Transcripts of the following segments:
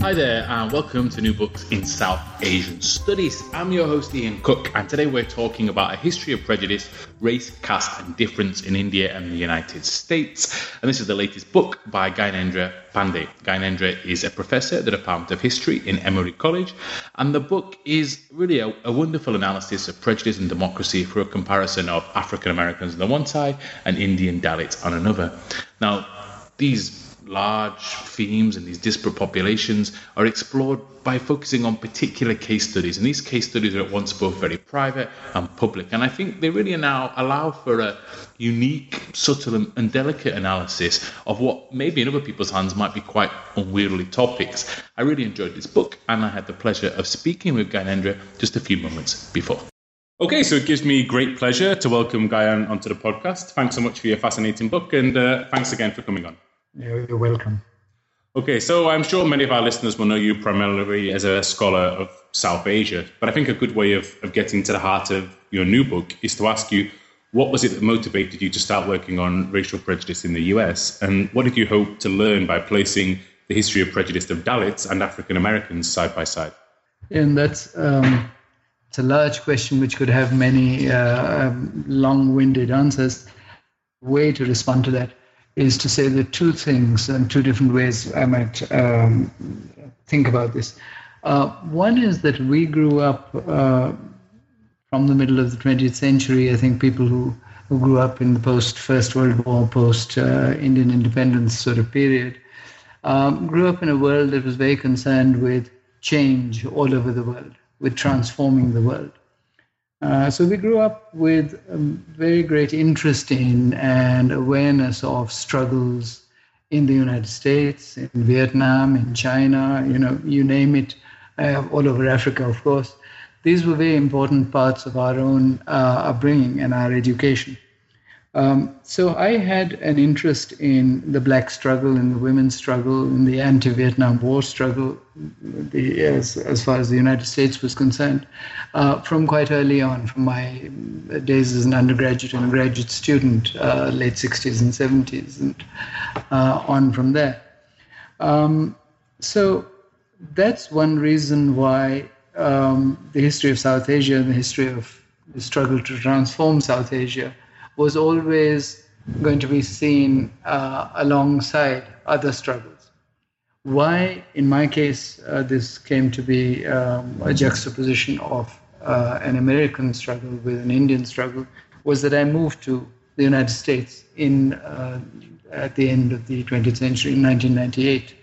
Hi there, and welcome to New Books in South Asian Studies. I'm your host, Ian Cook, and today we're talking about a history of prejudice, race, caste, and difference in India and the United States. And this is the latest book by Gyanendra Pandey. Gyanendra is a professor at the Department of History in Emory College, and the book is really a wonderful analysis of prejudice and democracy through a comparison of African Americans on the one side and Indian Dalits on another. Now, these large themes and these disparate populations are explored by focusing on particular case studies. And these case studies are at once both very private and public. And I think they really now allow for a unique, subtle and delicate analysis of what maybe in other people's hands might be quite unwieldy topics. I really enjoyed this book, and I had the pleasure of speaking with Gyanendra just a few moments before. Okay, so it gives me great pleasure to welcome Gyan onto the podcast. Thanks so much for your fascinating book, and thanks again for coming on. You're welcome. Okay, so I'm sure many of our listeners will know you primarily as a scholar of South Asia, but I think a good way of getting to the heart of your new book is to ask you, what was it that motivated you to start working on racial prejudice in the US? And what did you hope to learn by placing the history of prejudice of Dalits and African Americans side by side? And that's it's a large question which could have many long-winded answers. The way to respond to that is to say the two things and two different ways I might think about this. One is that we grew up from the middle of the 20th century. I think people who grew up in the post-First World War, post-Indian independence sort of period, grew up in a world that was very concerned with change all over the world, with transforming the world. So we grew up with a very great interest in and awareness of struggles in the United States, in Vietnam, in China, you name it, all over Africa, of course. These were very important parts of our own upbringing and our education. So I had an interest in the black struggle, in the women's struggle, in the anti-Vietnam War struggle, as far as the United States was concerned, from quite early on, from my days as an undergraduate and a graduate student, late 60s and 70s, and on from there. So that's one reason why the history of South Asia and the history of the struggle to transform South Asia was always going to be seen alongside other struggles. Why, in my case, this came to be a juxtaposition of an American struggle with an Indian struggle, was that I moved to the United States at the end of the 20th century, in 1998.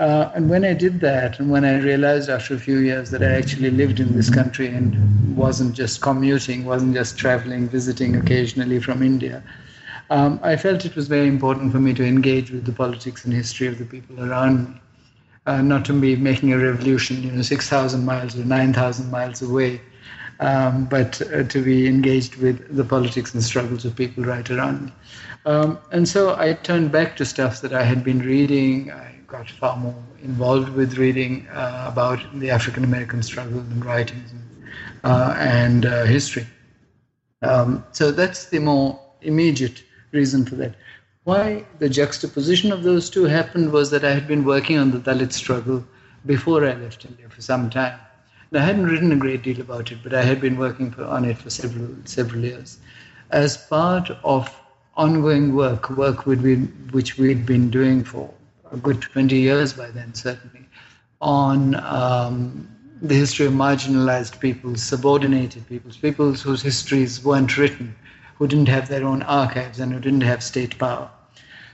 And when I did that, and when I realized after a few years that I actually lived in this country and wasn't just commuting, wasn't just traveling, visiting occasionally from India, I felt it was very important for me to engage with the politics and history of the people around me, not to be making a revolution, 6,000 miles or 9,000 miles away, but to be engaged with the politics and struggles of people right around me. And so I turned back to stuff that I had been reading. I got far more involved with reading about the African American struggle and writings and history. So that's the more immediate reason for that. Why the juxtaposition of those two happened was that I had been working on the Dalit struggle before I left India for some time. And I hadn't written a great deal about it, but I had been working on it for several years. As part of ongoing work which we'd been doing for a good 20 years by then, certainly, on the history of marginalized peoples, subordinated peoples, peoples whose histories weren't written, who didn't have their own archives and who didn't have state power.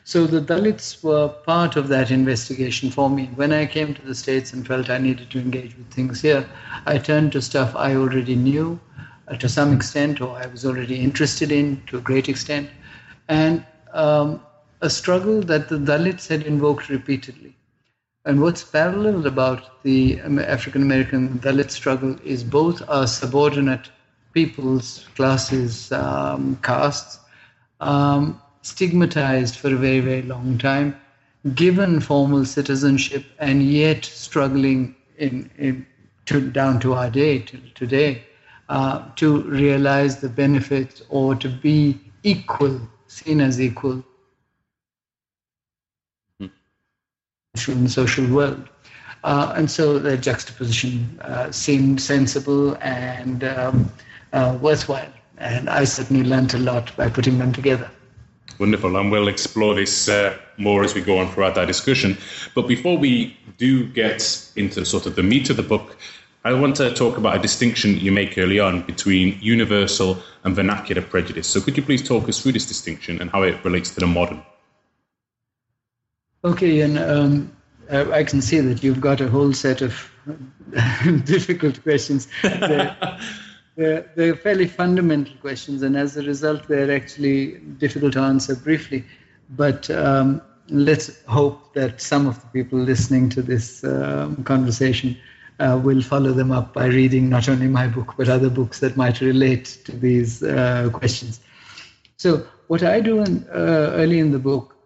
So the Dalits were part of that investigation for me. When I came to the States and felt I needed to engage with things here, I turned to stuff I already knew to some extent, or I was already interested in to a great extent, and a struggle that the Dalits had invoked repeatedly. And what's parallel about the African-American Dalit struggle is both our subordinate peoples, classes, castes, stigmatized for a very, very long time, given formal citizenship and yet struggling down to our day, till today, to realize the benefits or to be equal, seen as equal, in the social world. And so the juxtaposition seemed sensible and worthwhile. And I certainly learned a lot by putting them together. Wonderful. And we'll explore this more as we go on throughout our discussion. But before we do get into sort of the meat of the book, I want to talk about a distinction you make early on between universal and vernacular prejudice. So could you please talk us through this distinction and how it relates to the modern? Okay, and I can see that you've got a whole set of difficult questions. They're fairly fundamental questions, and as a result, they're actually difficult to answer briefly. But let's hope that some of the people listening to this conversation will follow them up by reading not only my book, but other books that might relate to these questions. So what I do early in the book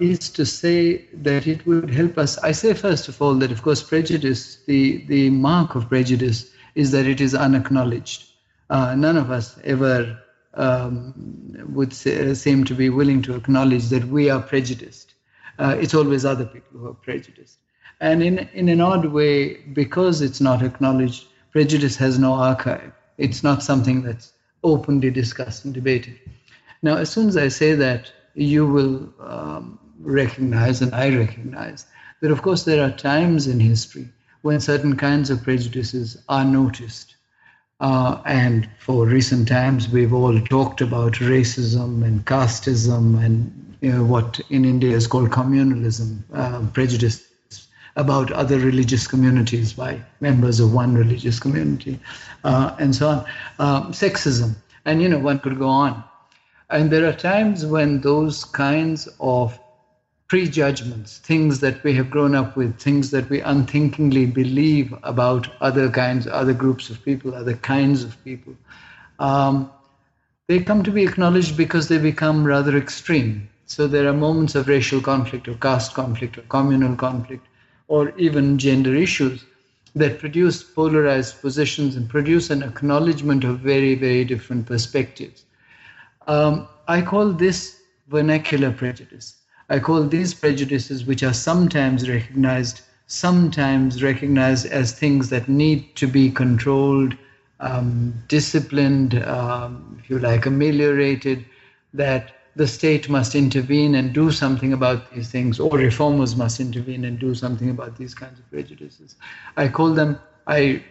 is to say that it would help us. I say, first of all, that, of course, prejudice, the mark of prejudice is that it is unacknowledged. None of us ever seem to be willing to acknowledge that we are prejudiced. It's always other people who are prejudiced. And in an odd way, because it's not acknowledged, prejudice has no archive. It's not something that's openly discussed and debated. Now, as soon as I say that, you will recognize, and I recognize, that of course there are times in history when certain kinds of prejudices are noticed. And for recent times, we've all talked about racism and casteism and what in India is called communalism, prejudice about other religious communities by members of one religious community, and so on. Sexism, and one could go on. And there are times when those kinds of prejudgments, things that we have grown up with, things that we unthinkingly believe about other groups of people, other kinds of people, they come to be acknowledged because they become rather extreme. So there are moments of racial conflict or caste conflict or communal conflict or even gender issues that produce polarized positions and produce an acknowledgement of very, very different perspectives. I call this vernacular prejudice. I call these prejudices, which are sometimes recognized as things that need to be controlled, disciplined, if you like, ameliorated, that the state must intervene and do something about these things, or reformers must intervene and do something about these kinds of prejudices. I call them, I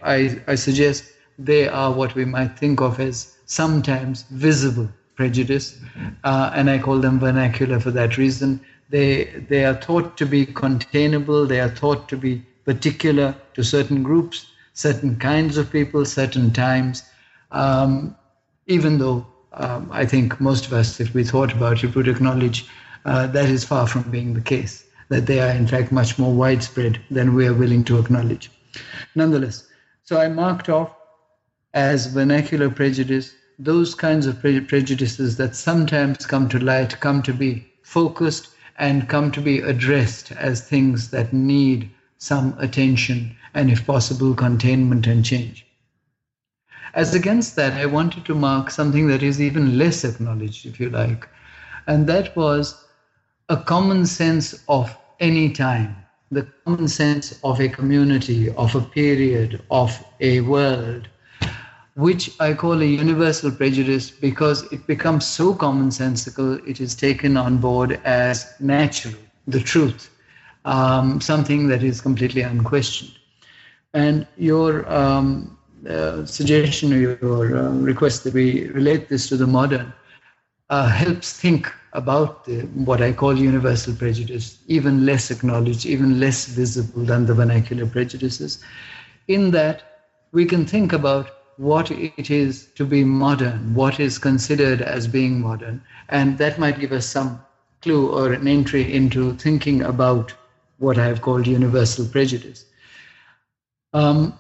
suggest they are what we might think of as sometimes visible prejudice, and I call them vernacular for that reason. They are thought to be containable, they are thought to be particular to certain groups, certain kinds of people, certain times, even though I think most of us, if we thought about it, would acknowledge that is far from being the case, that they are in fact much more widespread than we are willing to acknowledge. Nonetheless, so I marked off as vernacular prejudice those kinds of prejudices that sometimes come to light, come to be focused, and come to be addressed as things that need some attention and, if possible, containment and change. As against that, I wanted to mark something that is even less acknowledged, if you like, and that was a common sense of any time, the common sense of a community, of a period, of a world, which I call a universal prejudice because it becomes so commonsensical, it is taken on board as natural, the truth, something that is completely unquestioned. And your suggestion or your request that we relate this to the modern helps think about what I call universal prejudice, even less acknowledged, even less visible than the vernacular prejudices, in that we can think about what it is to be modern, what is considered as being modern, and that might give us some clue or an entry into thinking about what I have called universal prejudice.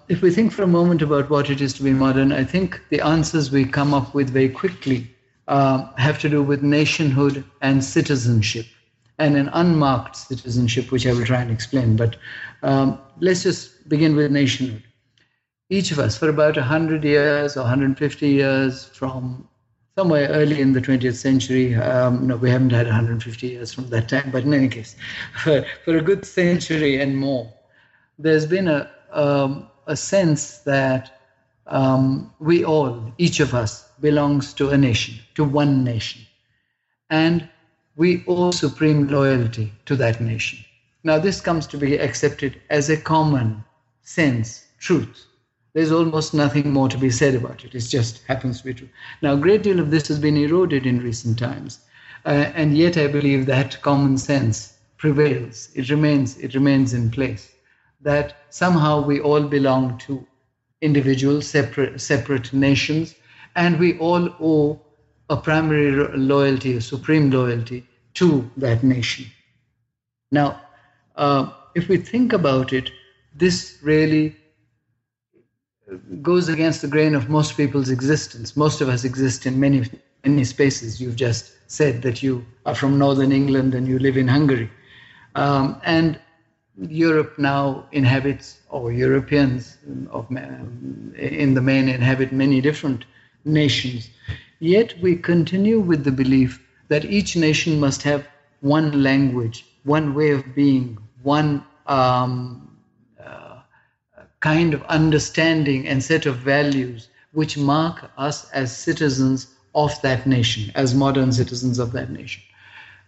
If we think for a moment about what it is to be modern, I think the answers we come up with very quickly have to do with nationhood and citizenship, and an unmarked citizenship, which I will try and explain. But let's just begin with nationhood. Each of us, for about 100 years or 150 years from somewhere early in the 20th century, no, we haven't had 150 years from that time, but in any case, for a good century and more, there's been a sense that we all, each of us, belongs to a nation, to one nation. And we owe supreme loyalty to that nation. Now, this comes to be accepted as a common sense truth. There's almost nothing more to be said about it. It just happens to be true. Now, a great deal of this has been eroded in recent times, and yet I believe that common sense prevails. It remains in place. That somehow we all belong to individual, separate nations, and we all owe a primary loyalty, a supreme loyalty to that nation. Now, if we think about it, this really goes against the grain of most people's existence. Most of us exist in many spaces. You've just said that you are from northern England and you live in Hungary. And Europe now inhabits, or Europeans in the main inhabit many different nations. Yet we continue with the belief that each nation must have one language, one way of being, one kind of understanding and set of values which mark us as citizens of that nation, as modern citizens of that nation.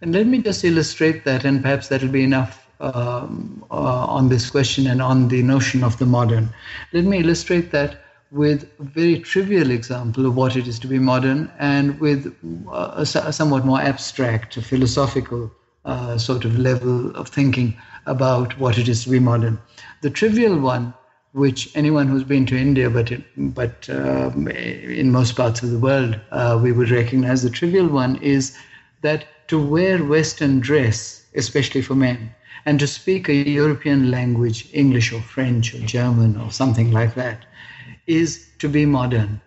And let me just illustrate that, and perhaps that'll be enough on this question and on the notion of the modern. Let me illustrate that with a very trivial example of what it is to be modern, and with a somewhat more abstract, philosophical sort of level of thinking about what it is to be modern. The trivial one, which anyone who's been to India, but in most parts of the world, we would recognize. The trivial one is that to wear Western dress, especially for men, and to speak a European language, English or French or German or something like that, is to be modern.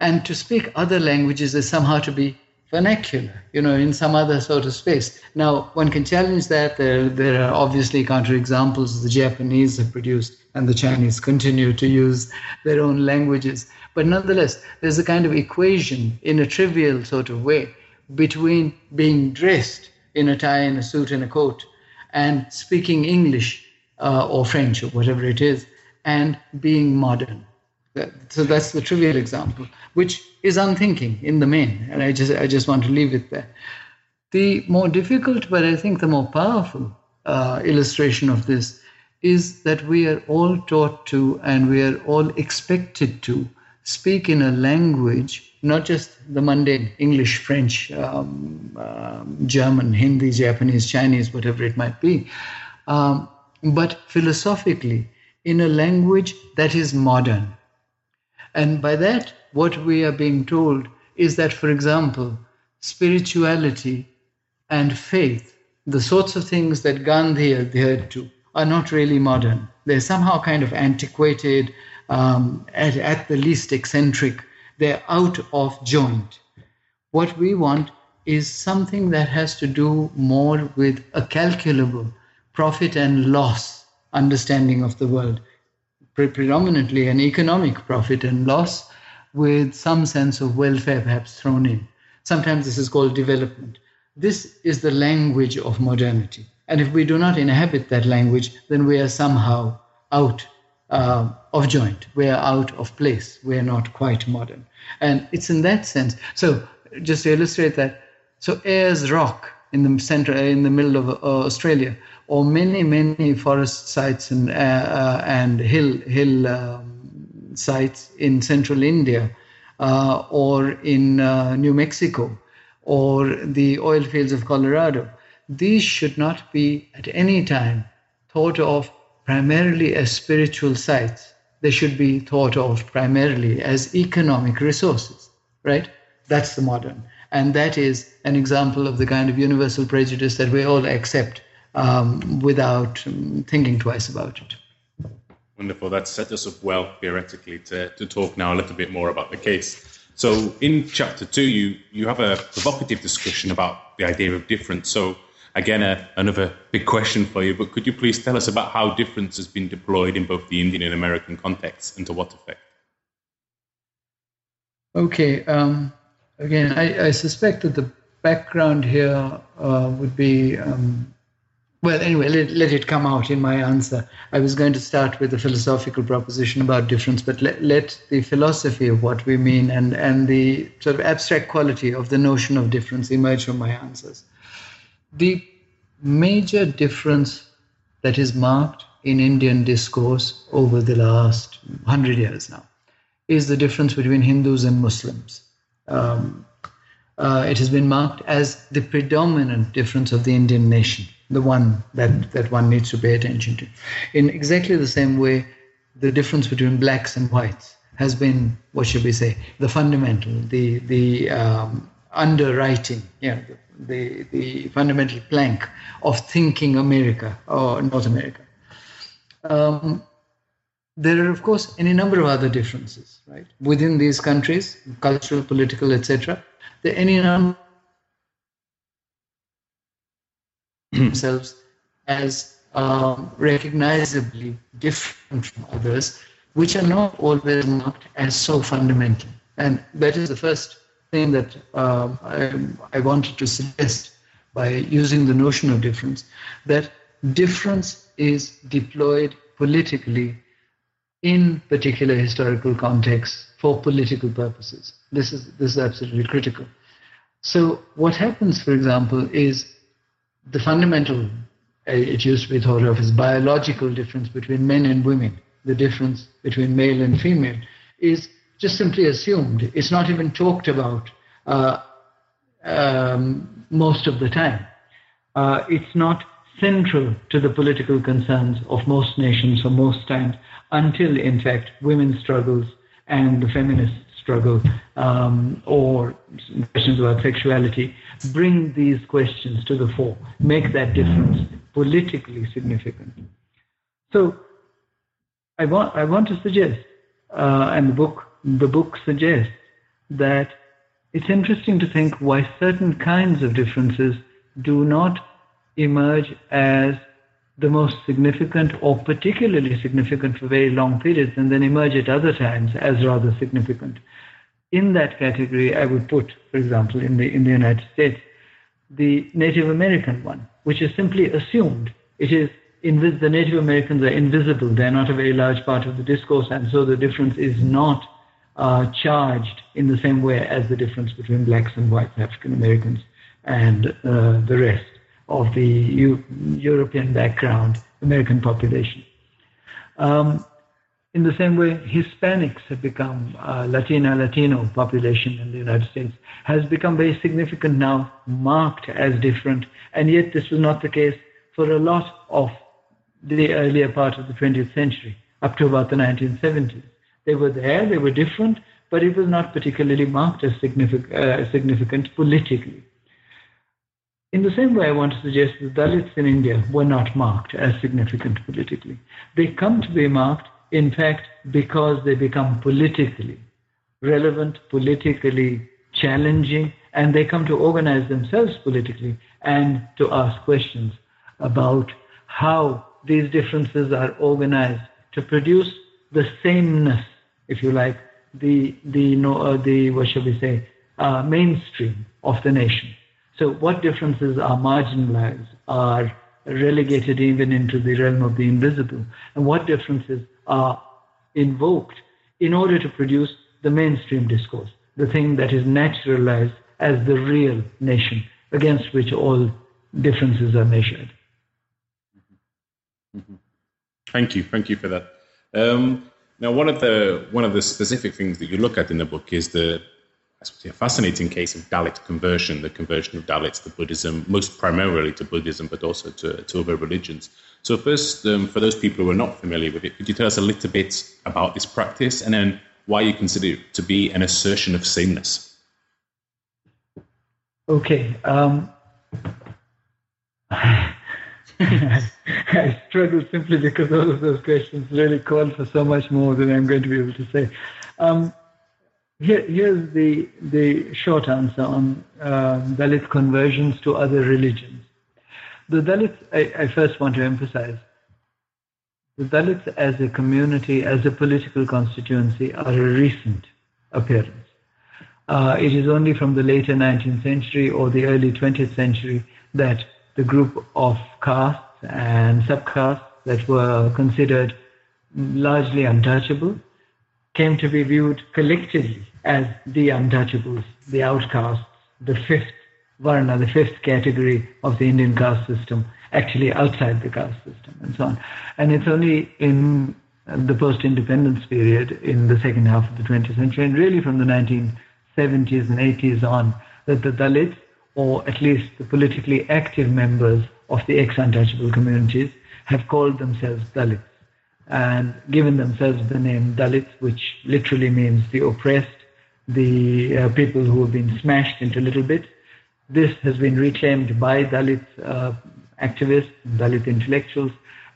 And to speak other languages is somehow to be vernacular, in some other sort of space. Now, one can challenge that. There are obviously counterexamples. The Japanese have produced, and the Chinese continue to use their own languages. But nonetheless, there's a kind of equation in a trivial sort of way between being dressed in a tie and a suit and a coat and speaking English or French or whatever it is, and being modern. So that's the trivial example, which is unthinking in the main, and I just want to leave it there. The more difficult, but I think the more powerful illustration of this is that we are all taught to, and we are all expected to, speak in a language, not just the mundane English, French, German, Hindi, Japanese, Chinese, whatever it might be, but philosophically, in a language that is modern. And by that, what we are being told is that, for example, spirituality and faith, the sorts of things that Gandhi adhered to, are not really modern. They're somehow kind of antiquated, at the least eccentric. They're out of joint. What we want is something that has to do more with a calculable profit and loss understanding of the world, predominantly an economic profit and loss, with some sense of welfare perhaps thrown in. Sometimes this is called development. This is the language of modernity. And if we do not inhabit that language, then we are somehow out of joint. We are out of place. We are not quite modern. And it's in that sense. So just to illustrate that, so Ayers Rock in the middle of Australia, or many forest sites and hill sites in central India, or in New Mexico, or the oil fields of Colorado. These should not be at any time thought of primarily as spiritual sites. They should be thought of primarily as economic resources, right? That's the modern. And that is an example of the kind of universal prejudice that we all accept without thinking twice about it. Wonderful. That set us up well, theoretically, to talk now a little bit more about the case. So in Chapter 2, you have a provocative discussion about the idea of difference. So again, another big question for you, but could you please tell us about how difference has been deployed in both the Indian and American contexts and to what effect? Okay. Again, I suspect that the background here would be... Well, anyway, let it come out in my answer. I was going to start with the philosophical proposition about difference, but let the philosophy of what we mean and the sort of abstract quality of the notion of difference emerge from my answers. The major difference that is marked in Indian discourse over the last 100 years now is the difference between Hindus and Muslims. It has been marked as the predominant difference of the Indian nation, the one that one needs to pay attention to. In exactly the same way, the difference between blacks and whites has been, what should we say, the fundamental, the underwriting, the fundamental plank of thinking America or North America. There are, of course, any number of other differences, right? Within these countries, cultural, political, etc., there are any number themselves as recognizably different from others, which are not always marked as so fundamental. And that is the first thing that I wanted to suggest by using the notion of difference, that difference is deployed politically in particular historical contexts for political purposes. This is absolutely critical. So what happens, for example, is the fundamental, it used to be thought of as biological difference between men and women, the difference between male and female, is just simply assumed. It's not even talked about most of the time. It's not central to the political concerns of most nations or most times until, in fact, women's struggles and the feminist struggle or questions about sexuality bring these questions to the fore, make that difference politically significant. So I want to suggest, and the book suggests, that it's interesting to think why certain kinds of differences do not emerge as the most significant or particularly significant for very long periods and then emerge at other times as rather significant. In that category, I would put, for example, in the United States, the Native American one, which is simply assumed. It is the Native Americans are invisible. They're not a very large part of the discourse, and so the difference is not charged in the same way as the difference between blacks and whites, African Americans, and the rest of the European background, American population. In the same way, Hispanics have become, Latino population in the United States, has become very significant now, marked as different, and yet this was not the case for a lot of the earlier part of the 20th century, up to about the 1970s. They were there, they were different, but it was not particularly marked as significant politically. In the same way, I want to suggest that Dalits in India were not marked as significant politically. They come to be marked, in fact, because they become politically relevant, politically challenging, and they come to organize themselves politically and to ask questions about how these differences are organized to produce the sameness, if you like, the mainstream of the nation. So what differences are marginalized, are relegated even into the realm of the invisible, and what differences are invoked in order to produce the mainstream discourse, the thing that is naturalized as the real nation against which all differences are measured. Mm-hmm. Mm-hmm. Thank you for that. Now, one of the specific things that you look at in the book is a fascinating case of Dalit conversion, the conversion of Dalits to Buddhism, most primarily to Buddhism, but also to other religions. So first, for those people who are not familiar with it, could you tell us a little bit about this practice and then why you consider it to be an assertion of sameness? Okay. I struggle simply because all of those questions really call for so much more than I'm going to be able to say. Here's the short answer on Dalit conversions to other religions. The Dalits, I first want to emphasize, the Dalits as a community, as a political constituency, are a recent appearance. It is only from the later 19th century or the early 20th century that the group of castes and subcastes that were considered largely untouchable came to be viewed collectively as the untouchables, the outcasts, the fifth varna, the fifth category of the Indian caste system, actually outside the caste system, and so on. And it's only in the post-independence period, in the second half of the 20th century, and really from the 1970s and 80s on, that the Dalits, or at least the politically active members of the ex-untouchable communities, have called themselves Dalits and given themselves the name Dalits, which literally means the oppressed, the people who have been smashed into little bits. This has been reclaimed by Dalit activists, Dalit intellectuals,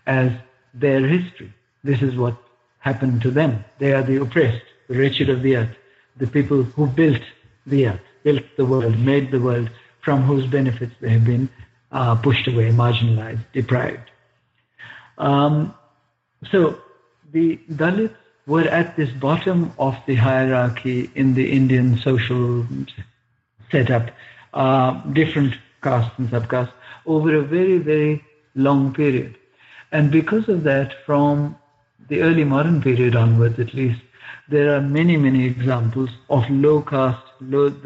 as their history. This is what happened to them. They are the oppressed, the wretched of the earth, the people who built the earth, built the world, made the world, from whose benefits they have been pushed away, marginalized, deprived. So the Dalits were at this bottom of the hierarchy in the Indian social setup, different castes and subcastes, over a very, very long period. And because of that, from the early modern period onwards at least, there are many, many examples of the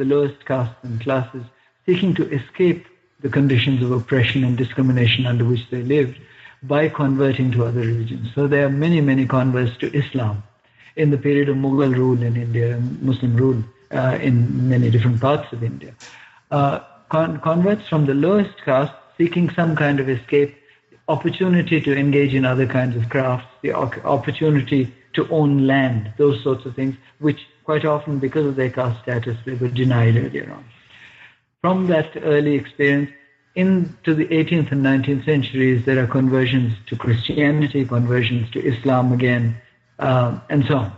lowest castes and classes seeking to escape the conditions of oppression and discrimination under which they lived by converting to other religions. So there are many, many converts to Islam in the period of Mughal rule in India, Muslim rule in many different parts of India. Converts from the lowest caste seeking some kind of escape, opportunity to engage in other kinds of crafts, the opportunity to own land, those sorts of things, which quite often, because of their caste status, they were denied earlier on. From that early experience into the 18th and 19th centuries, there are conversions to Christianity, conversions to Islam again, and so on.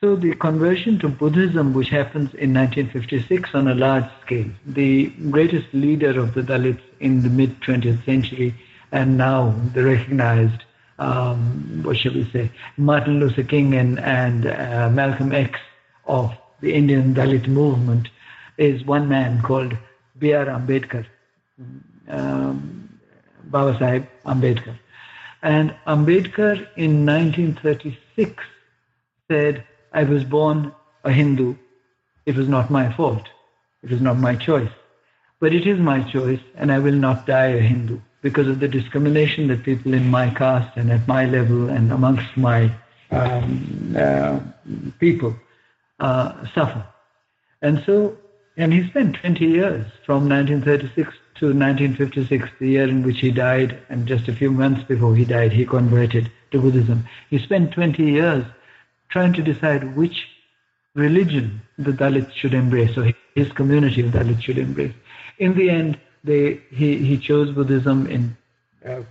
So the conversion to Buddhism, which happens in 1956 on a large scale, the greatest leader of the Dalits in the mid-20th century, and now the recognized, what shall we say, Martin Luther King and Malcolm X of the Indian Dalit movement, is one man called B.R. Ambedkar, Baba Sahib Ambedkar. And Ambedkar in 1936 said, I was born a Hindu. It was not my fault. It was not my choice. But it is my choice, and I will not die a Hindu because of the discrimination that people in my caste and at my level and amongst my people suffer. And so, and he spent 20 years from 1936 to 1956, the year in which he died, and just a few months before he died, he converted to Buddhism. He spent 20 years trying to decide which religion the Dalits should embrace, or his community of Dalits should embrace. In the end, he chose Buddhism in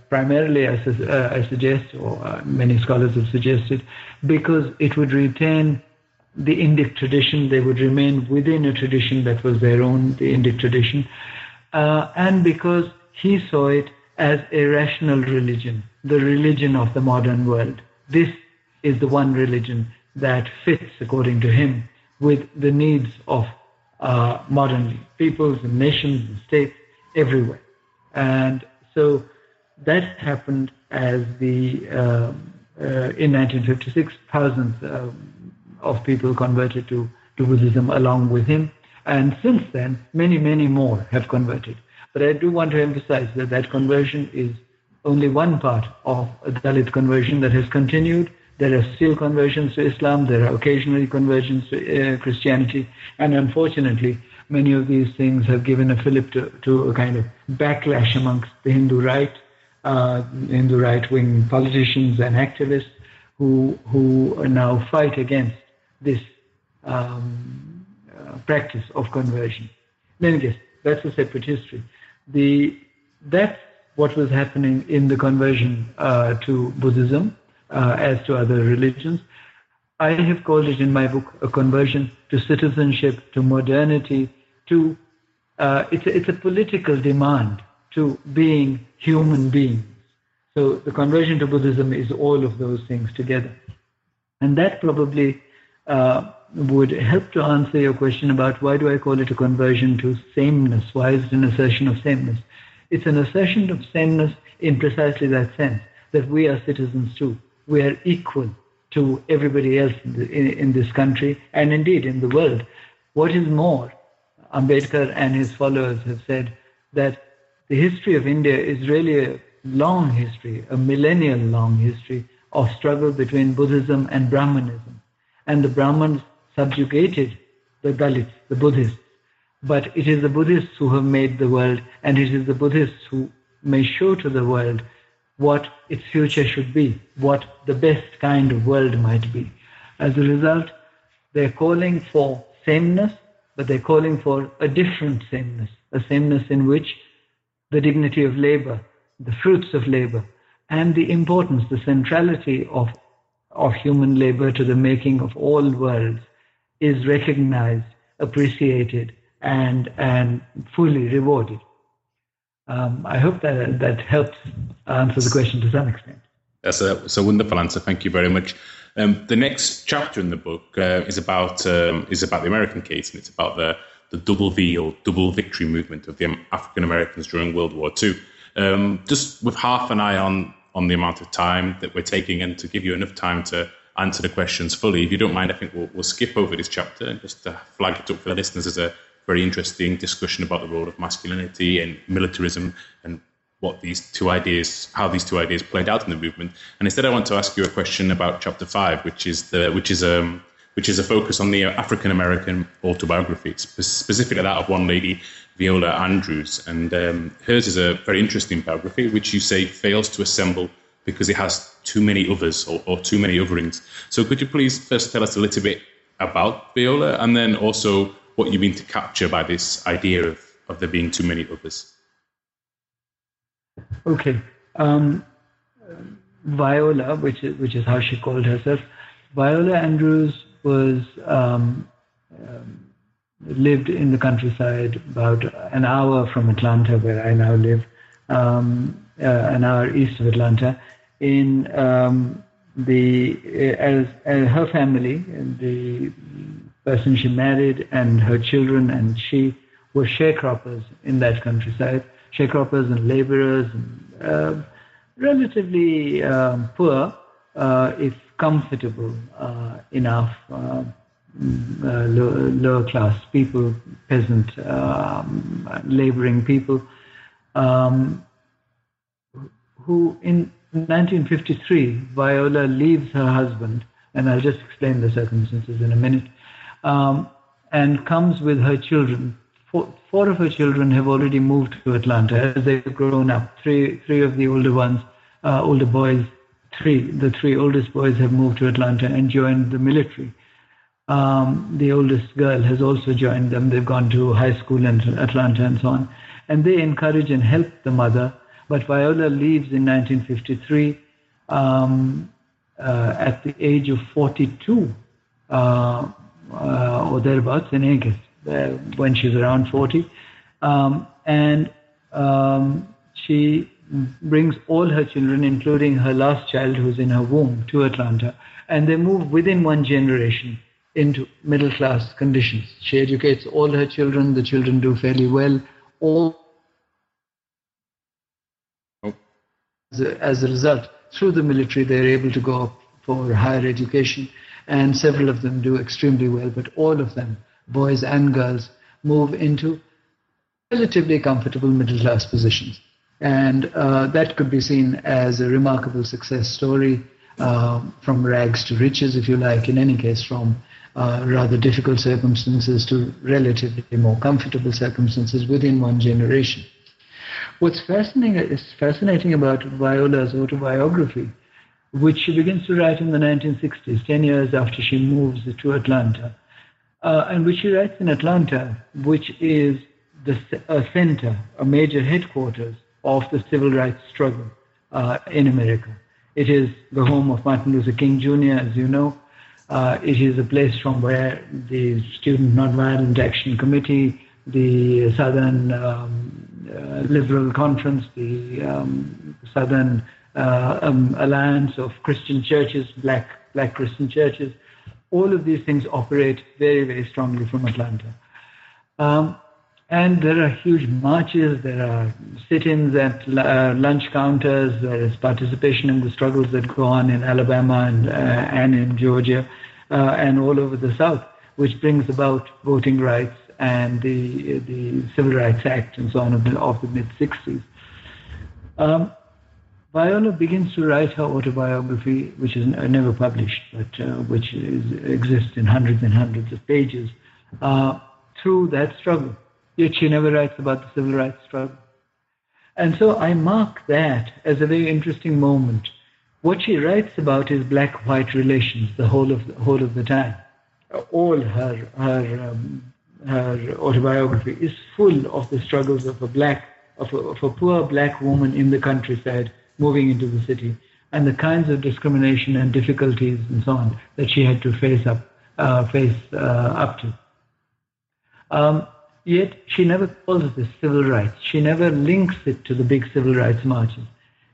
primarily, I suggest, or many scholars have suggested, because it would retain the Indic tradition. They would remain within a tradition that was their own, the Indic tradition, and because he saw it as a rational religion, the religion of the modern world. This is the one religion that fits, according to him, with the needs of modern peoples and nations and states everywhere. And so that happened as the in 1956, thousands of people converted to Buddhism along with him. And since then, many, many more have converted. But I do want to emphasize that that conversion is only one part of a Dalit conversion that has continued. There are still conversions to Islam. There are occasionally conversions to Christianity. And unfortunately, many of these things have given a fillip to a kind of backlash amongst the Hindu right-wing politicians and activists who now fight against this practice of conversion. Let me guess, That's a separate history. That's what was happening in the conversion to Buddhism as to other religions. I have called it in my book a conversion to citizenship, to modernity, to it's a political demand to being human beings. So the conversion to Buddhism is all of those things together. And that probably would help to answer your question about why do I call it a conversion to sameness? Why is it an assertion of sameness? It's an assertion of sameness in precisely that sense, that we are citizens too. We are equal to everybody else in this country and indeed in the world. What is more, Ambedkar and his followers have said that the history of India is really a long history, a millennial long history of struggle between Buddhism and Brahmanism. And the Brahmins subjugated the Dalits, the Buddhists. But it is the Buddhists who have made the world, and it is the Buddhists who may show to the world what its future should be, what the best kind of world might be. As a result, they're calling for sameness, but they're calling for a different sameness, a sameness in which the dignity of labor, the fruits of labor, and the importance, the centrality of human labor to the making of all worlds is recognized, appreciated, and fully rewarded. I hope that helps answer the question to some extent. That's a wonderful answer. Thank you very much. The next chapter in the book is about the American case, and it's about the double V or double victory movement of the African Americans during World War II. Just with half an eye on the amount of time that we're taking and to give you enough time to answer the questions fully, if you don't mind, I think we'll skip over this chapter and just to flag it up for the listeners as a very interesting discussion about the role of masculinity and militarism and how these two ideas played out in the movement. And instead, I want to ask you a question about chapter 5, which is a focus on the African-American autobiography, specifically that of one lady, Viola Andrews. And hers is a very interesting biography, which you say fails to assemble because it has too many others or too many otherings. So could you please first tell us a little bit about Viola and then also what you mean to capture by this idea of there being too many others? Okay. Viola, which is how she called herself, Viola Andrews was lived in the countryside about an hour from Atlanta, where I now live, an hour east of Atlanta. In as her family, the person she married and her children and she were sharecroppers in that countryside, sharecroppers and laborers, and, relatively poor, if comfortable enough, lower class people, peasant, laboring people, who in 1953, Viola leaves her husband, and I'll just explain the circumstances in a minute, and comes with her children. Four of her children have already moved to Atlanta as they've grown up. Three of the older ones, older boys, the three oldest boys have moved to Atlanta and joined the military. The oldest girl has also joined them. They've gone to high school in Atlanta and so on. And they encourage and help the mother. But Viola leaves in 1953 at the age of 42 or thereabouts, in any case, when she's around 40. She brings all her children, including her last child who's in her womb, to Atlanta, and they move within one generation into middle-class conditions. She educates all her children. The children do fairly well. As a result, through the military, they're able to go up for higher education, and several of them do extremely well, but all of them, boys and girls, move into relatively comfortable middle-class positions. And that could be seen as a remarkable success story, from rags to riches, if you like, in any case, from rather difficult circumstances to relatively more comfortable circumstances within one generation. What's fascinating about Viola's autobiography, which she begins to write in the 1960s, 10 years after she moves to Atlanta, and which she writes in Atlanta, which is a center, a major headquarters of the civil rights struggle in America. It is the home of Martin Luther King Jr., as you know. It is a place from where the Student Nonviolent Action Committee, the Southern Liberal Conference, the Southern Alliance of Christian Churches, Black Christian Churches, all of these things operate very, very strongly from Atlanta. And there are huge marches, there are sit-ins at lunch counters, there is participation in the struggles that go on in Alabama and in Georgia and all over the South, which brings about voting rights and the Civil Rights Act and so on of the mid-60s. Viola begins to write her autobiography, which is never published, but which exists in hundreds and hundreds of pages, through that struggle. Yet she never writes about the civil rights struggle. And so I mark that as a very interesting moment. What she writes about is black-white relations the whole of the time. All her autobiography is full of the struggles of a poor black woman in the countryside moving into the city, and the kinds of discrimination and difficulties and so on that she had to face up to. Yet she never calls this civil rights. She never links it to the big civil rights marches.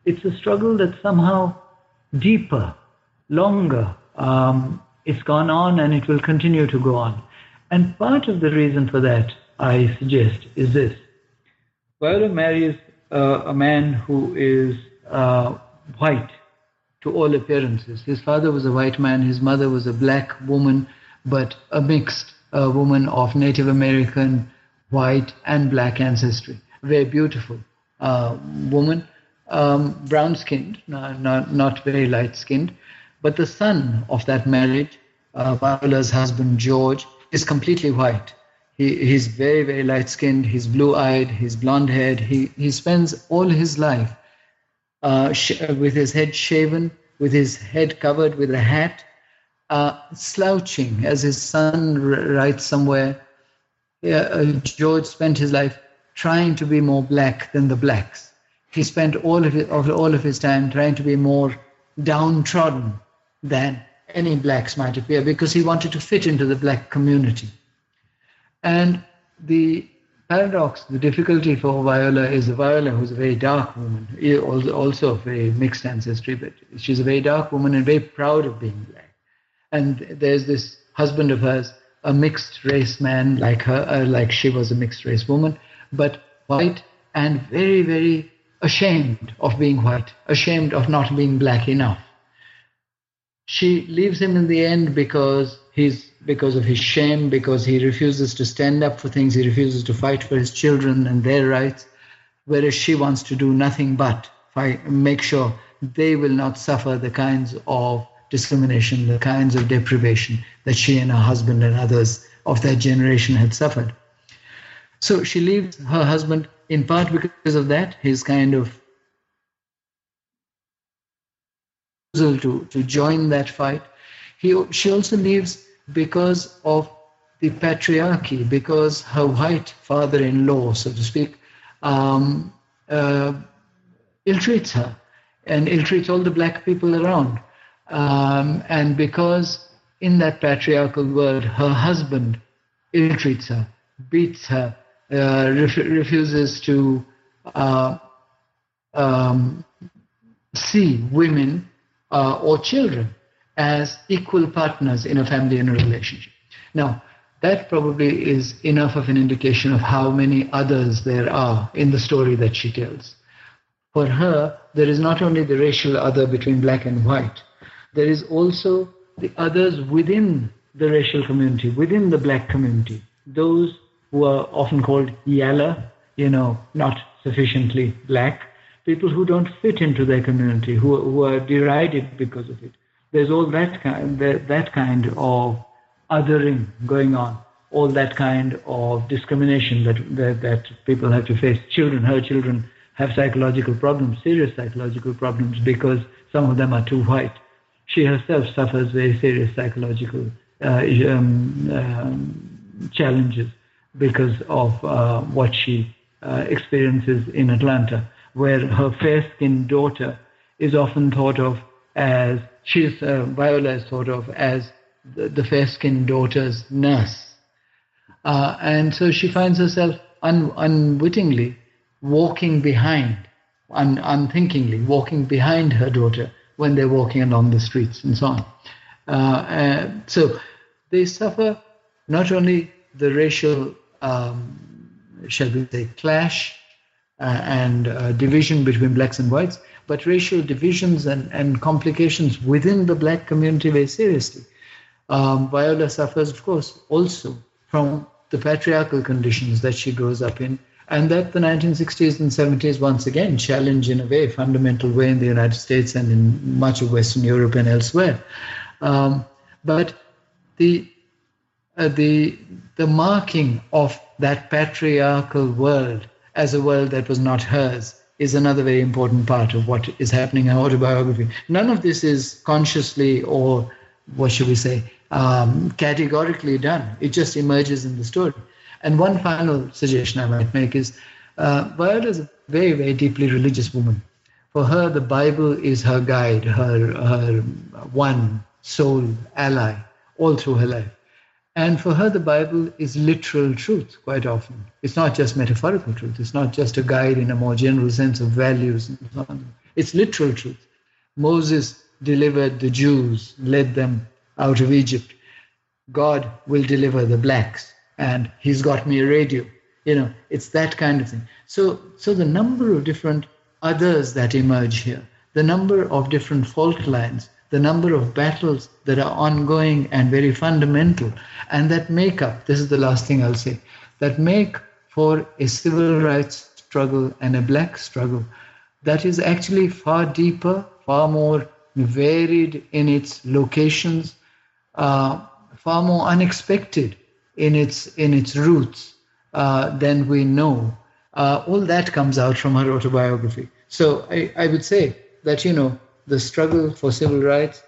It's a struggle that's somehow deeper, longer. It's gone on and it will continue to go on. And part of the reason for that, I suggest, is this. Viola marries a man who is white to all appearances. His father was a white man. His mother was a black woman, but a mixed woman of Native American, white and black ancestry. Very beautiful woman, brown-skinned, not very light-skinned. But the son of that marriage, Viola's husband, George, is completely white. He's very, very light-skinned, he's blue-eyed, he's blonde-haired. He spends all his life with his head shaven, with his head covered with a hat, slouching, as his son writes somewhere. George spent his life trying to be more black than the blacks. He spent all of his time trying to be more downtrodden than any blacks might appear, because he wanted to fit into the black community. And the paradox, the difficulty for Viola is Viola, who's a very dark woman, also of a mixed ancestry, but she's a very dark woman and very proud of being black. And there's this husband of hers, a mixed-race man like her, like she was a mixed-race woman, but white and very, very ashamed of being white, ashamed of not being black enough. She leaves him in the end because of his shame, because he refuses to stand up for things, he refuses to fight for his children and their rights, whereas she wants to do nothing but make sure they will not suffer the kinds of discrimination, the kinds of deprivation that she and her husband and others of that generation had suffered. So she leaves her husband in part because of that, his kind of refusal to join that fight. She also leaves because of the patriarchy, because her white father-in-law, so to speak, ill-treats her and ill-treats all the black people around. And because in that patriarchal world, her husband ill-treats her, beats her, refuses to see women or children as equal partners in a family and a relationship. Now, that probably is enough of an indication of how many others there are in the story that she tells. For her, there is not only the racial other between black and white, there is also the others within the racial community, within the black community, those who are often called yalla, not sufficiently black, people who don't fit into their community, who are derided because of it. There's all that kind of othering going on, all that kind of discrimination that people have to face. Her children have psychological problems, serious psychological problems, because some of them are too white. She herself suffers very serious psychological challenges because of what she experiences in Atlanta, where her fair-skinned daughter is often thought of as, Viola is thought of as the fair-skinned daughter's nurse. And so she finds herself unwittingly walking behind, unthinkingly walking behind her daughter when they're walking along the streets and so on. So they suffer not only the racial, shall we say, clash and division between blacks and whites, but racial divisions and complications within the black community very seriously. Viola suffers, of course, also from the patriarchal conditions that she grows up in, and that the 1960s and 70s once again challenge in a very fundamental way in the United States and in much of Western Europe and elsewhere. But the marking of that patriarchal world as a world that was not hers is another very important part of what is happening in her autobiography. None of this is consciously or, what should we say, categorically done. It just emerges in the story. And one final suggestion I might make is Viola is a very, very deeply religious woman. For her, the Bible is her guide, her one sole ally all through her life. And for her, the Bible is literal truth quite often. It's not just metaphorical truth. It's not just a guide in a more general sense of values and so on. It's literal truth. Moses delivered the Jews, led them out of Egypt. God will deliver the blacks, and he's got me a radio. You know, it's that kind of thing. So the number of different others that emerge here, the number of different fault lines, the number of battles that are ongoing and very fundamental, and that make up, this is the last thing I'll say, that make for a civil rights struggle and a black struggle that is actually far deeper, far more varied in its locations, far more unexpected in its roots than we know. All that comes out from her autobiography. So I would say that, you know, the struggle for civil rights,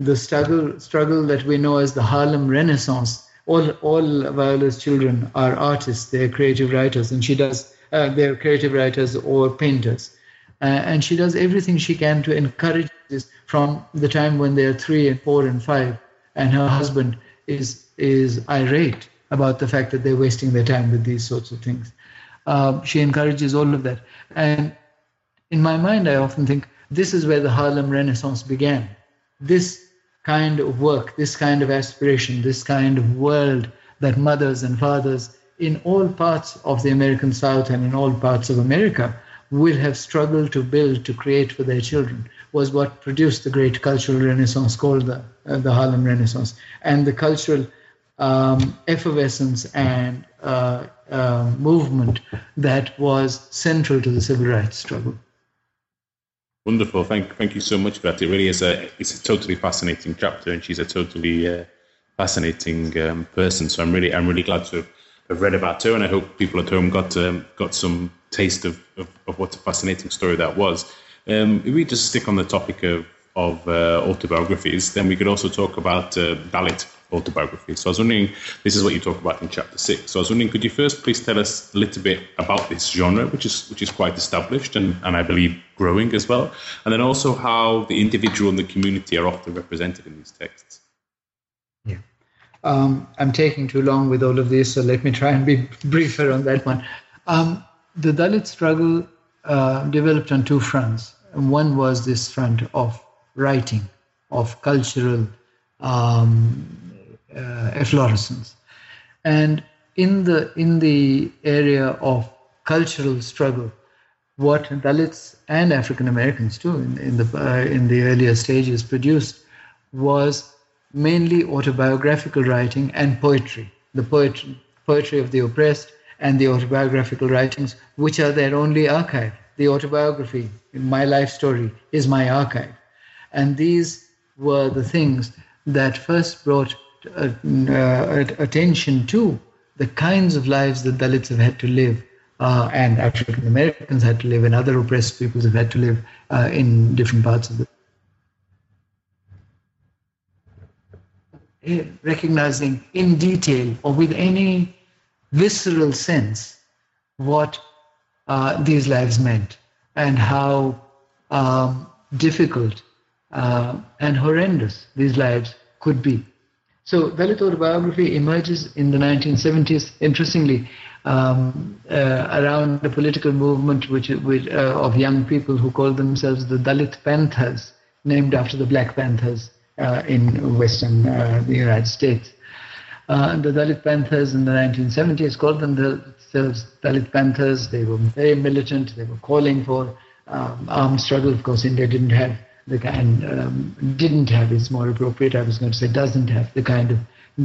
the struggle that we know as the Harlem Renaissance, all Viola's children are artists, they're creative writers, and she does, they're creative writers or painters. And she does everything she can to encourage this from the time when they're 3 and 4 and 5, and her husband is irate about the fact that they're wasting their time with these sorts of things. She encourages all of that. And in my mind, I often think this is where the Harlem Renaissance began. This kind of work, this kind of aspiration, this kind of world that mothers and fathers in all parts of the American South and in all parts of America will have struggled to build, to create for their children, was what produced the great cultural renaissance called the Harlem Renaissance. And the cultural effervescence and movement that was central to the civil rights struggle. Wonderful. Thank you so much for that. It really is a totally fascinating chapter, and she's a totally fascinating person. So I'm really glad to have read about her, and I hope people at home got some taste of what a fascinating story that was. If we just stick on the topic of autobiographies, then we could also talk about Dalit autobiography. So I was wondering, this is what you talk about in chapter 6. So I was wondering, could you first please tell us a little bit about this genre, which is quite established and I believe growing as well, and then also how the individual and the community are often represented in these texts? Yeah. I'm taking too long with all of this, so let me try and be briefer on that one. The Dalit struggle developed on two fronts. One was this front of writing, of cultural efflorescence, and in the area of cultural struggle, what Dalits and African Americans too in the earlier stages produced was mainly autobiographical writing and poetry, the poetry of the oppressed and the autobiographical writings, which are their only archive. The autobiography, my life story, is my archive, and these were the things that first brought attention to the kinds of lives that Dalits have had to live and African Americans had to live and other oppressed peoples have had to live in different parts of the world. Recognizing in detail or with any visceral sense what these lives meant and how difficult and horrendous these lives could be. So Dalit autobiography emerges in the 1970s, interestingly, around the political movement of young people who called themselves the Dalit Panthers, named after the Black Panthers in Western the United States. The Dalit Panthers in the 1970s called themselves Dalit Panthers. They were very militant. They were calling for armed struggle. Of course, India didn't have the kind, it's more appropriate, I was going to say, doesn't have the kind of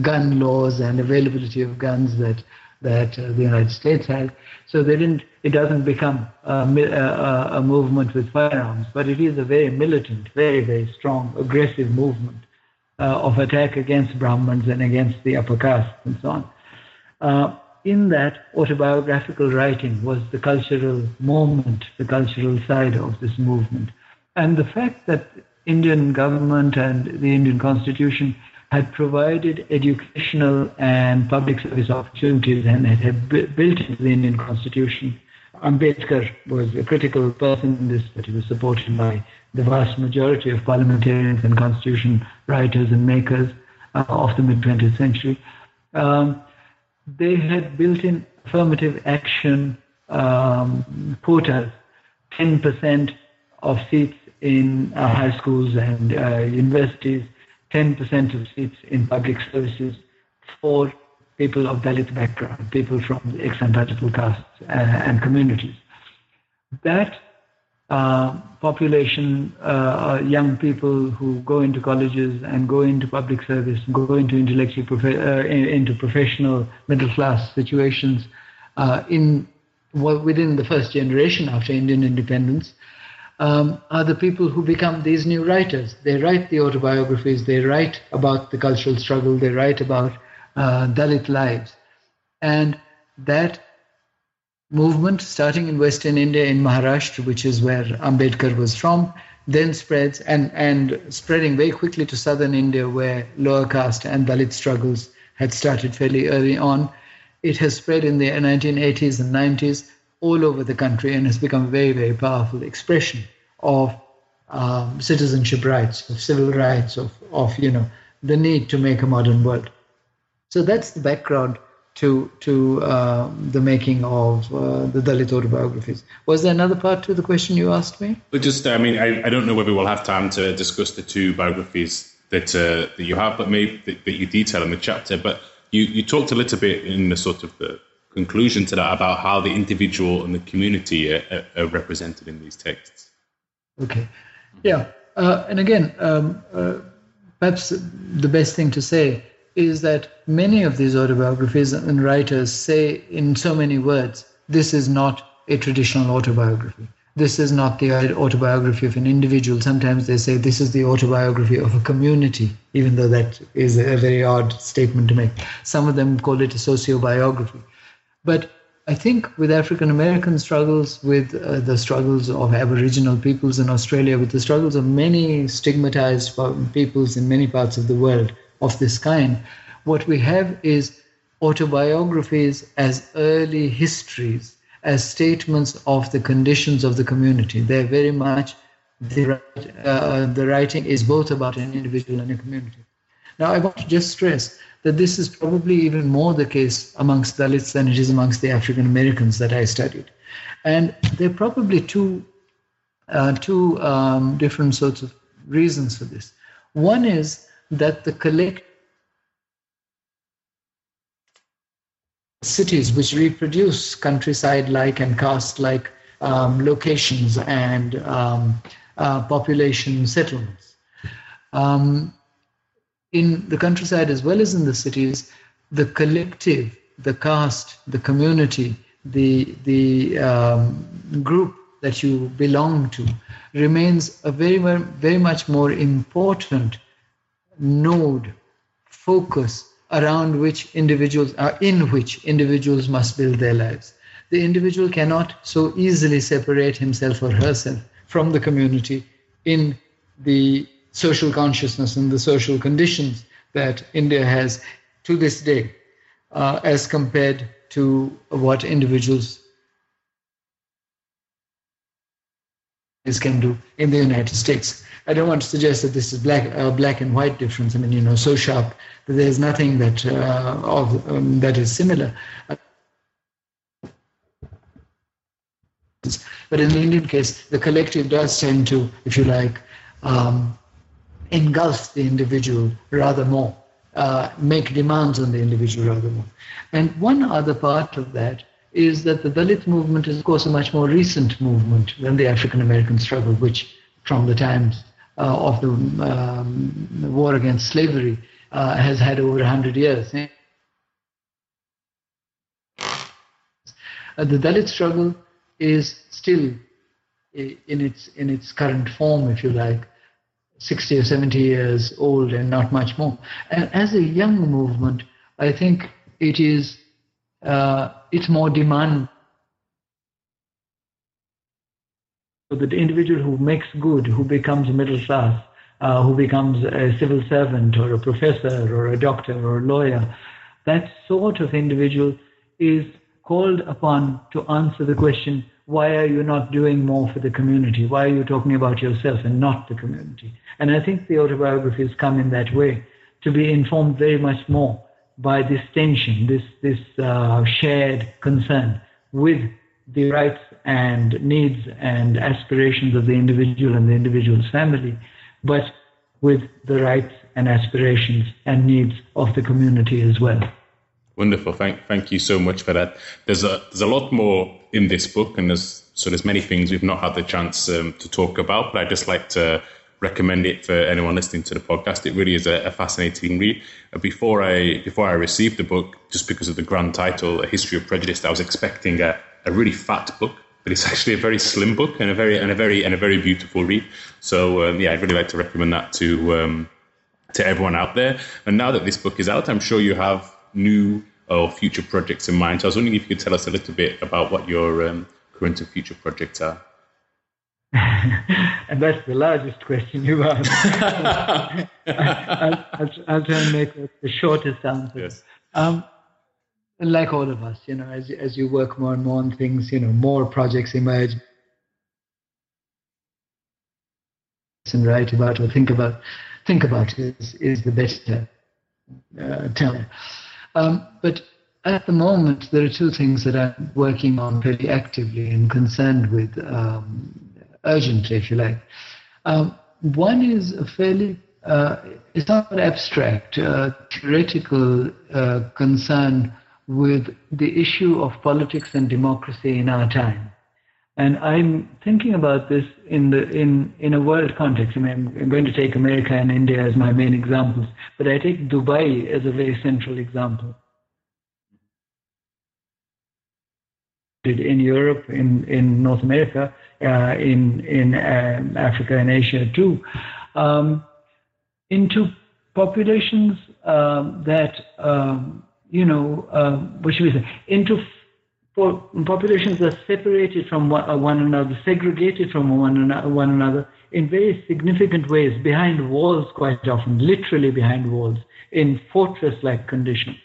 gun laws and availability of guns that the United States had. So it doesn't become a movement with firearms, but it is a very militant, very, very strong, aggressive movement of attack against Brahmins and against the upper castes and so on. In that, autobiographical writing was the cultural moment, the cultural side of this movement. And the fact that Indian government and the Indian constitution had provided educational and public service opportunities, and it had built into the Indian constitution. Ambedkar was a critical person in this, but he was supported by the vast majority of parliamentarians and constitution writers and makers of the mid-20th century. They had built in affirmative action quotas, 10% of seats in high schools and universities, 10% of seats in public services for people of Dalit background, people from ex-anthological castes and communities. That population, young people who go into colleges and go into public service, go into into professional middle-class situations within the first generation after Indian independence, are the people who become these new writers. They write the autobiographies, they write about the cultural struggle, they write about Dalit lives. And that movement, starting in Western India, in Maharashtra, which is where Ambedkar was from, then spreads and spreading very quickly to southern India, where lower caste and Dalit struggles had started fairly early on. It has spread in the 1980s and 90s all over the country and has become a very, very powerful expression of citizenship rights, of civil rights, of the need to make a modern world. So that's the background to the making of the Dalit autobiographies. Was there another part to the question you asked me? But I don't know whether we'll have time to discuss the two biographies that you have, but maybe that you detail in the chapter. But you talked a little bit in the sort of the conclusion to that about how the individual and the community are represented in these texts. Okay. Yeah. And again, perhaps the best thing to say is that many of these autobiographies and writers say in so many words, this is not a traditional autobiography. This is not the autobiography of an individual. Sometimes they say this is the autobiography of a community, even though that is a very odd statement to make. Some of them call it a sociobiography. But I think with African-American struggles, with the struggles of Aboriginal peoples in Australia, with the struggles of many stigmatized peoples in many parts of the world of this kind, what we have is autobiographies as early histories, as statements of the conditions of the community. They're very much, the writing is both about an individual and a community. Now, I want to just stress that this is probably even more the case amongst Dalits than it is amongst the African Americans that I studied. And there are probably two different sorts of reasons for this. One is that the collective cities which reproduce countryside-like and caste-like locations and population settlements. In the countryside as well as in the cities, the collective, the caste, the community, the group that you belong to remains a very, very much more important node, focus around which individuals are, in which individuals must build their lives. The individual cannot so easily separate himself or herself from the community in the social consciousness and the social conditions that India has to this day as compared to what individuals can do in the United States. I don't want to suggest that this is black and white difference. I mean, so sharp that there's nothing that that is similar. But in the Indian case, the collective does tend to, if you like, engulf the individual rather more, make demands on the individual rather more. And one other part of that is that the Dalit movement is, of course, a much more recent movement than the African-American struggle, which from the times of the war against slavery has had over 100 years. The Dalit struggle is still in its current form, if you like, 60 or 70 years old and not much more. And as a young movement, I think it is... it's more demand. So that the individual who makes good, who becomes middle class, who becomes a civil servant or a professor or a doctor or a lawyer, that sort of individual is called upon to answer the question, why are you not doing more for the community? Why are you talking about yourself and not the community? And I think the autobiographies come in that way, to be informed very much more by this tension, this shared concern with the rights and needs and aspirations of the individual and the individual's family, but with the rights and aspirations and needs of the community as well. Wonderful. Thank you so much for that. There's a lot more in this book, and there's many things we've not had the chance to talk about, but I'd just like to recommend it for anyone listening to the podcast. It really is a fascinating read. Before I received the book, just because of the grand title, A History of Prejudice, I was expecting a really fat book, but it's actually a very slim book and a very beautiful read. So I'd really like to recommend that to everyone out there. And now that this book is out, I'm sure you have new or future projects in mind. So I was wondering if you could tell us a little bit about what your current and future projects are. And that's the largest question you've asked. I'll try and make the shortest answer. Yes. Like all of us, as you work more and more on things, more projects emerge and write about or think about is the better term. But at the moment, there are two things that I'm working on pretty actively and concerned with, urgently, if you like. One is a fairly, it's not abstract, theoretical concern with the issue of politics and democracy in our time. And I'm thinking about this in a world context. I mean, I'm going to take America and India as my main examples, but I take Dubai as a very central example. In Europe, in North America, in Africa and Asia too, into populations populations that are separated from one another, segregated from one another in very significant ways, behind walls quite often, literally behind walls, in fortress-like conditions.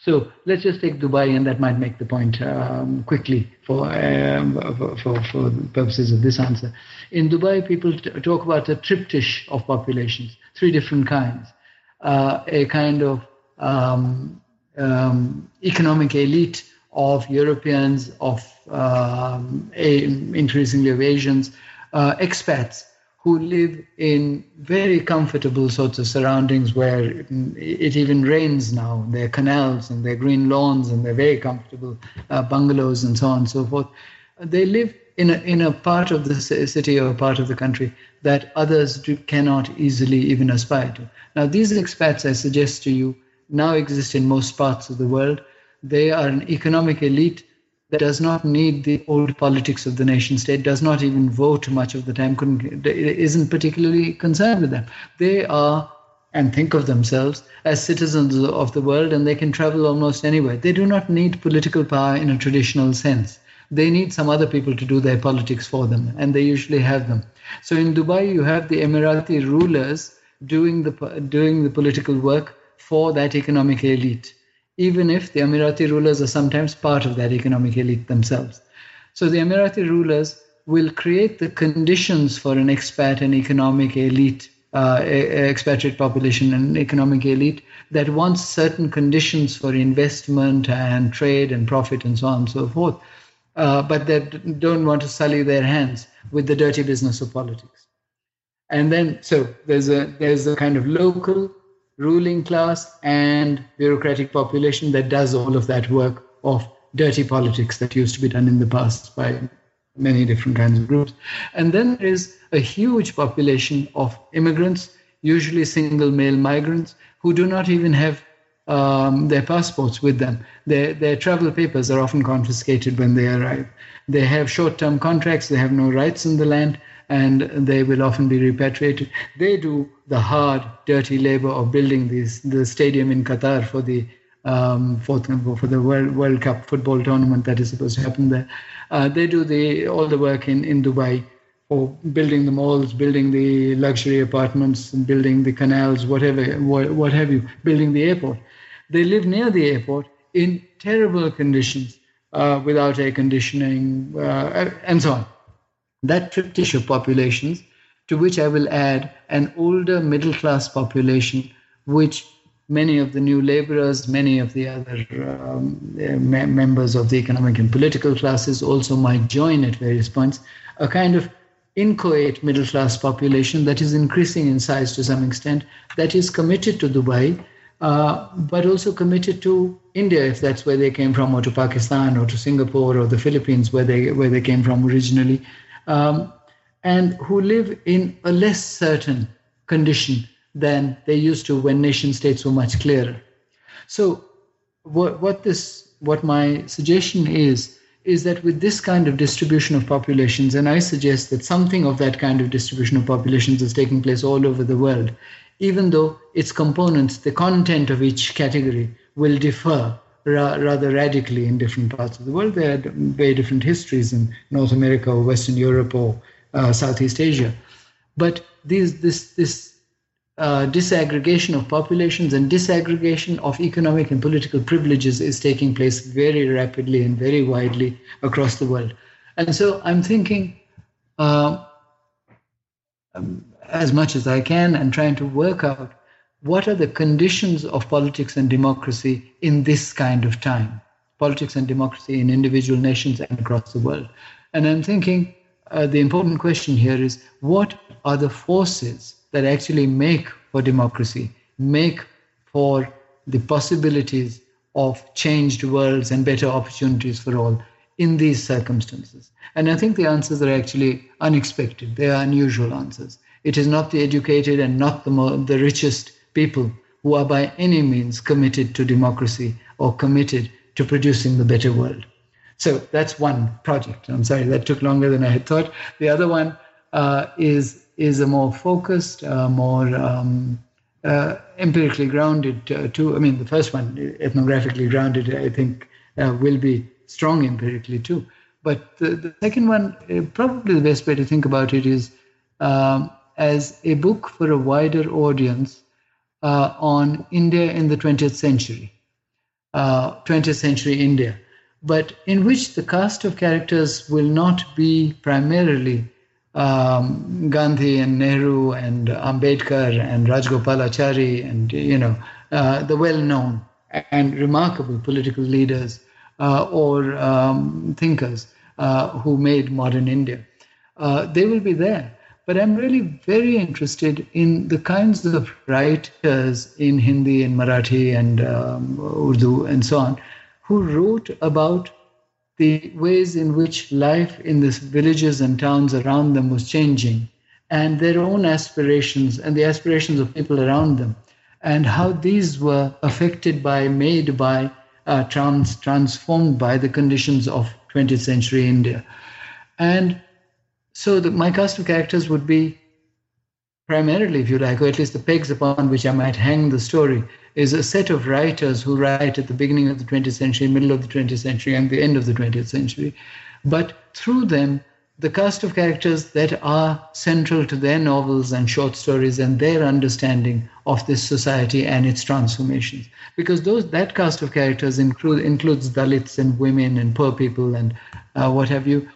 So let's just take Dubai, and that might make the point quickly for the purposes of this answer. In Dubai, people talk about a triptych of populations, three different kinds. A kind of economic elite of Europeans, of increasingly of Asians, expats, who live in very comfortable sorts of surroundings where it even rains now. Their canals and their green lawns and their very comfortable bungalows and so on and so forth. They live in a part of the city or a part of the country that others cannot easily even aspire to. Now, these expats, I suggest to you, now exist in most parts of the world. They are an economic elite that does not need the old politics of the nation state, does not even vote much of the time, isn't particularly concerned with them. They are, and think of themselves, as citizens of the world, and they can travel almost anywhere. They do not need political power in a traditional sense. They need some other people to do their politics for them, and they usually have them. So in Dubai, you have the Emirati rulers doing the political work for that economic elite. even if the Emirati rulers are sometimes part of that economic elite themselves. So the Emirati rulers will create the conditions for an expat and economic elite, expatriate population and economic elite that wants certain conditions for investment and trade and profit and so on and so forth, but that don't want to sully their hands with the dirty business of politics. And then, so there's a kind of local ruling class and bureaucratic population that does all of that work of dirty politics that used to be done in the past by many different kinds of groups. And then there is a huge population of immigrants, usually single male migrants, who do not even have their passports with them. Their travel papers are often confiscated when they arrive. They have short-term contracts, they have no rights in the land, and they will often be repatriated. They do the hard, dirty labor of building the stadium in Qatar for the World Cup football tournament that is supposed to happen there. They do all the work in Dubai for building the malls, building the luxury apartments, and building the canals, what have you, building the airport. They live near the airport in terrible conditions, without air conditioning, and so on. That triptych of populations, to which I will add an older middle-class population, which many of the new laborers, many of the other members of the economic and political classes also might join at various points, a kind of inchoate middle-class population that is increasing in size to some extent, that is committed to Dubai, but also committed to India, if that's where they came from, or to Pakistan, or to Singapore, or the Philippines, where they came from originally, and who live in a less certain condition than they used to when nation states were much clearer. So what my suggestion is that with this kind of distribution of populations, and I suggest that something of that kind of distribution of populations is taking place all over the world, even though its components, the content of each category, will differ rather radically in different parts of the world. They had very different histories in North America or Western Europe or Southeast Asia. But this disaggregation of populations and disaggregation of economic and political privileges is taking place very rapidly and very widely across the world. And so I'm thinking, as much as I can, and trying to work out what are the conditions of politics and democracy in this kind of time, politics and democracy in individual nations and across the world. And I'm thinking the important question here is, what are the forces that actually make for democracy, make for the possibilities of changed worlds and better opportunities for all in these circumstances? And I think the answers are actually unexpected. They are unusual answers. It is not the educated and not the richest people who are by any means committed to democracy or committed to producing the better world. So that's one project. I'm sorry, that took longer than I had thought. The other one is a more focused, more empirically grounded too. I mean, the first one, ethnographically grounded, I think will be strong empirically too. But the second one, probably the best way to think about it is as a book for a wider audience on India in the 20th century, 20th century India, but in which the cast of characters will not be primarily Gandhi and Nehru and Ambedkar and Rajgopalachari and, the well-known and remarkable political leaders or thinkers who made modern India. They will be there. But I'm really very interested in the kinds of writers in Hindi and Marathi and Urdu and so on who wrote about the ways in which life in these villages and towns around them was changing, and their own aspirations and the aspirations of people around them, and how these were affected by, made by, transformed by the conditions of 20th century India. And so my cast of characters would be primarily, if you like, or at least the pegs upon which I might hang the story, is a set of writers who write at the beginning of the 20th century, middle of the 20th century, and the end of the 20th century. But through them, the cast of characters that are central to their novels and short stories and their understanding of this society and its transformations. Because that cast of characters includes Dalits and women and poor people and what have you,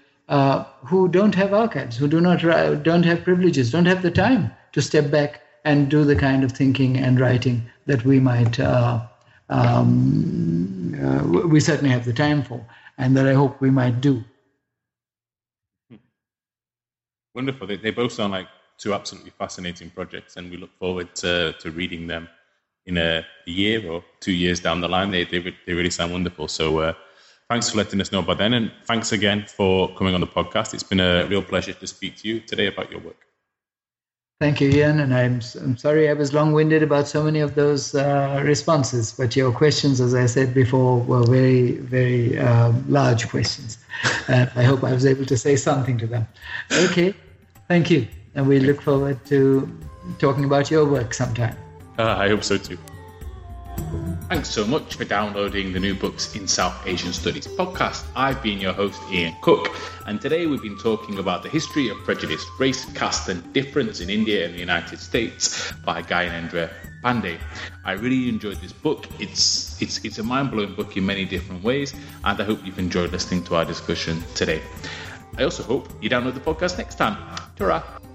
who don't have archives, who don't have privileges, don't have the time to step back and do the kind of thinking and writing that we might, we certainly have the time for, and that I hope we might do. Wonderful. They both sound like two absolutely fascinating projects, and we look forward to reading them in a year or 2 years down the line. They really sound wonderful. So thanks for letting us know by then, and thanks again for coming on the podcast. It's been a real pleasure to speak to you today about your work. Thank you, Ian, and I'm sorry I was long-winded about so many of those responses, but your questions, as I said before, were very, very large questions. I hope I was able to say something to them. Okay. Thank you. And we look forward to talking about your work sometime. I hope so too. Thanks so much for downloading the New Books in South Asian Studies podcast. I've been your host, Ian Cook, and today we've been talking about the history of prejudice, race, caste and difference in India and the United States by Gyanendra Pandey. I really enjoyed this book. It's a mind-blowing book in many different ways, and I hope you've enjoyed listening to our discussion today. I also hope you download the podcast next time. Ta-ra!